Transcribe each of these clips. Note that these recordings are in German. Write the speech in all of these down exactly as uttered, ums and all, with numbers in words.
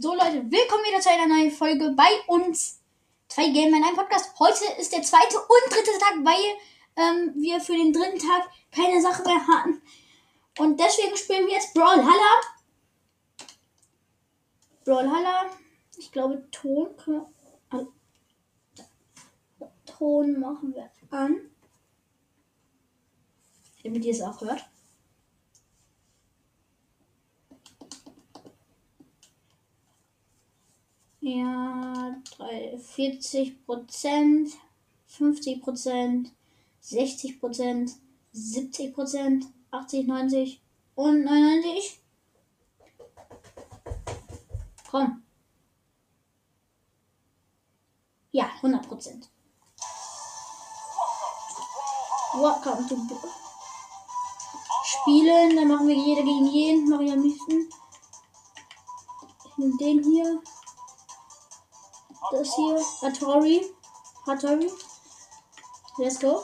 So Leute, willkommen wieder zu einer neuen Folge bei uns. Zwei Gamer in einem Podcast. Heute ist der zweite und dritte Tag, weil ähm, wir für den dritten Tag keine Sache mehr hatten. Und deswegen spielen wir jetzt Brawlhalla. Brawlhalla. Ich glaube Ton. An. Ton machen wir an. Damit ihr es auch hört. Ja, vierzig Prozent, fünfzig Prozent, sechzig Prozent, siebzig Prozent, achtzig, neunzig und neunundneunzig. Komm. Ja, hundert Prozent. Welcome to Spielen, dann machen wir jeder gegen jeden, mache ich am liebsten. Ich nehme den hier. Das hier, Hattori, Hattori, let's go.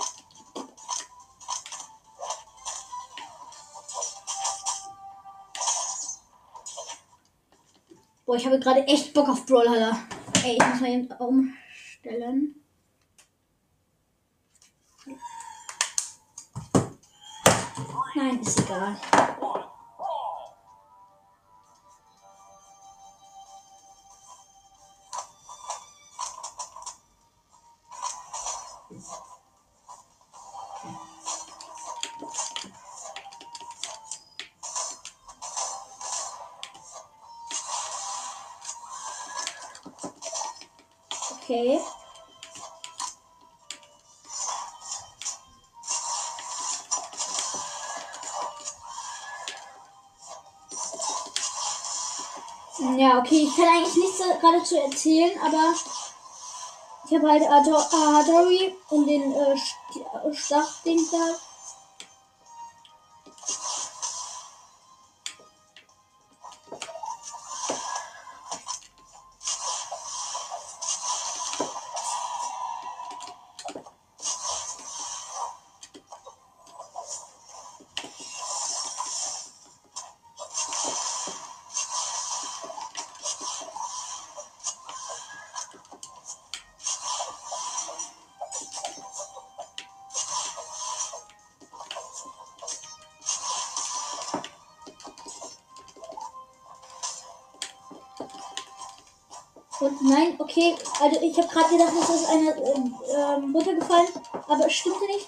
Boah, ich habe gerade echt Bock auf Brawlhalla. Ey, ich muss mal eben umstellen. Nein, ist egal. Okay. Ja, okay, ich kann eigentlich nichts gerade zu erzählen, aber ich habe halt Hattori und den äh, Stachding da. Und nein, okay, also ich habe gerade gedacht, es ist eine äh, äh, runtergefallen, aber es stimmte nicht.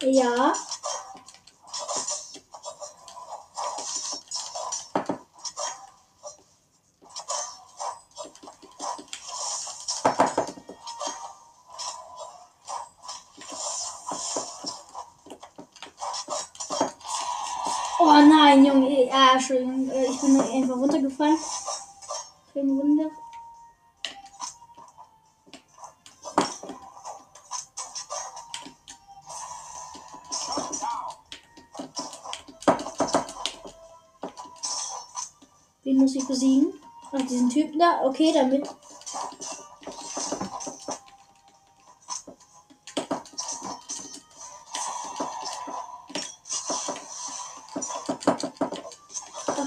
Ja. Oh nein, Junge, ah, Entschuldigung, ich bin einfach runtergefallen. Keine Wunder. Wen muss ich besiegen? Ach, diesen Typen da? Okay, damit.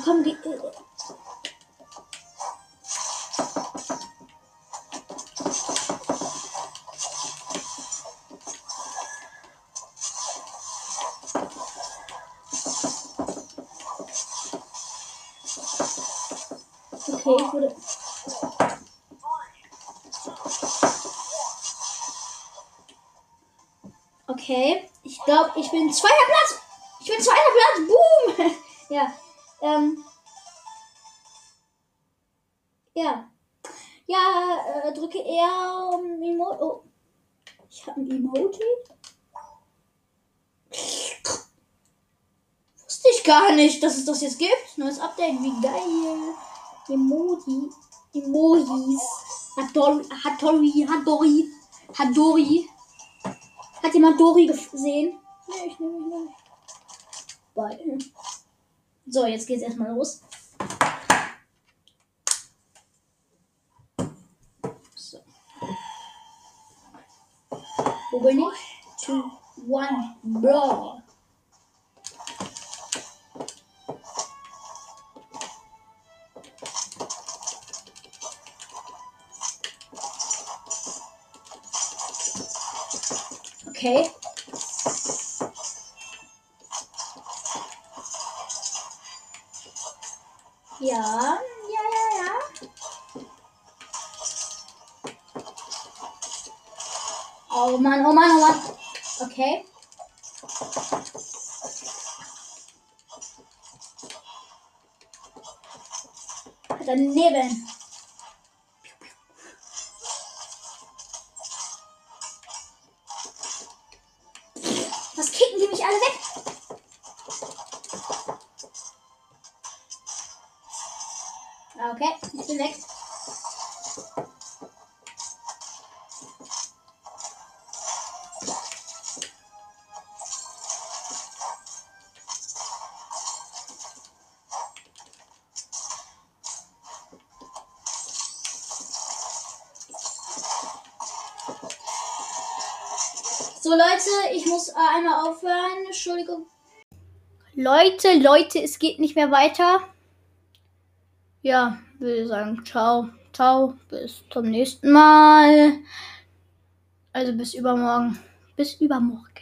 Komm, geh. Okay, ich wurde. Okay, ich glaube, ich bin zweiter Platz. Ich bin zweiter Platz. Boom. Ja. Ähm, ja, ja, äh, drücke eher um Emoji. Oh, ich habe ein Emoji. Wusste ich gar nicht, dass es das jetzt gibt. Neues Update, wie geil. Emoji, Emojis. Hattori, Hattori, Hattori, Hattori. Hattori, Hat jemand Dori gesehen? Nee, ich nehme ihn nicht. Ball. So, jetzt geht's erstmal los. So. Wo bin ich? two, one, Brawl. Okay. Ja, ja, ja, ja. Oh Mann, oh Mann, oh Mann. Okay. Daneben. Was kicken die mich alle weg? Okay, ich bin weg. So Leute, ich muss äh, einmal aufhören. Entschuldigung. Leute, Leute, es geht nicht mehr weiter. Ja, würde sagen, ciao, ciao, bis zum nächsten Mal. Also bis übermorgen. Bis übermorgen.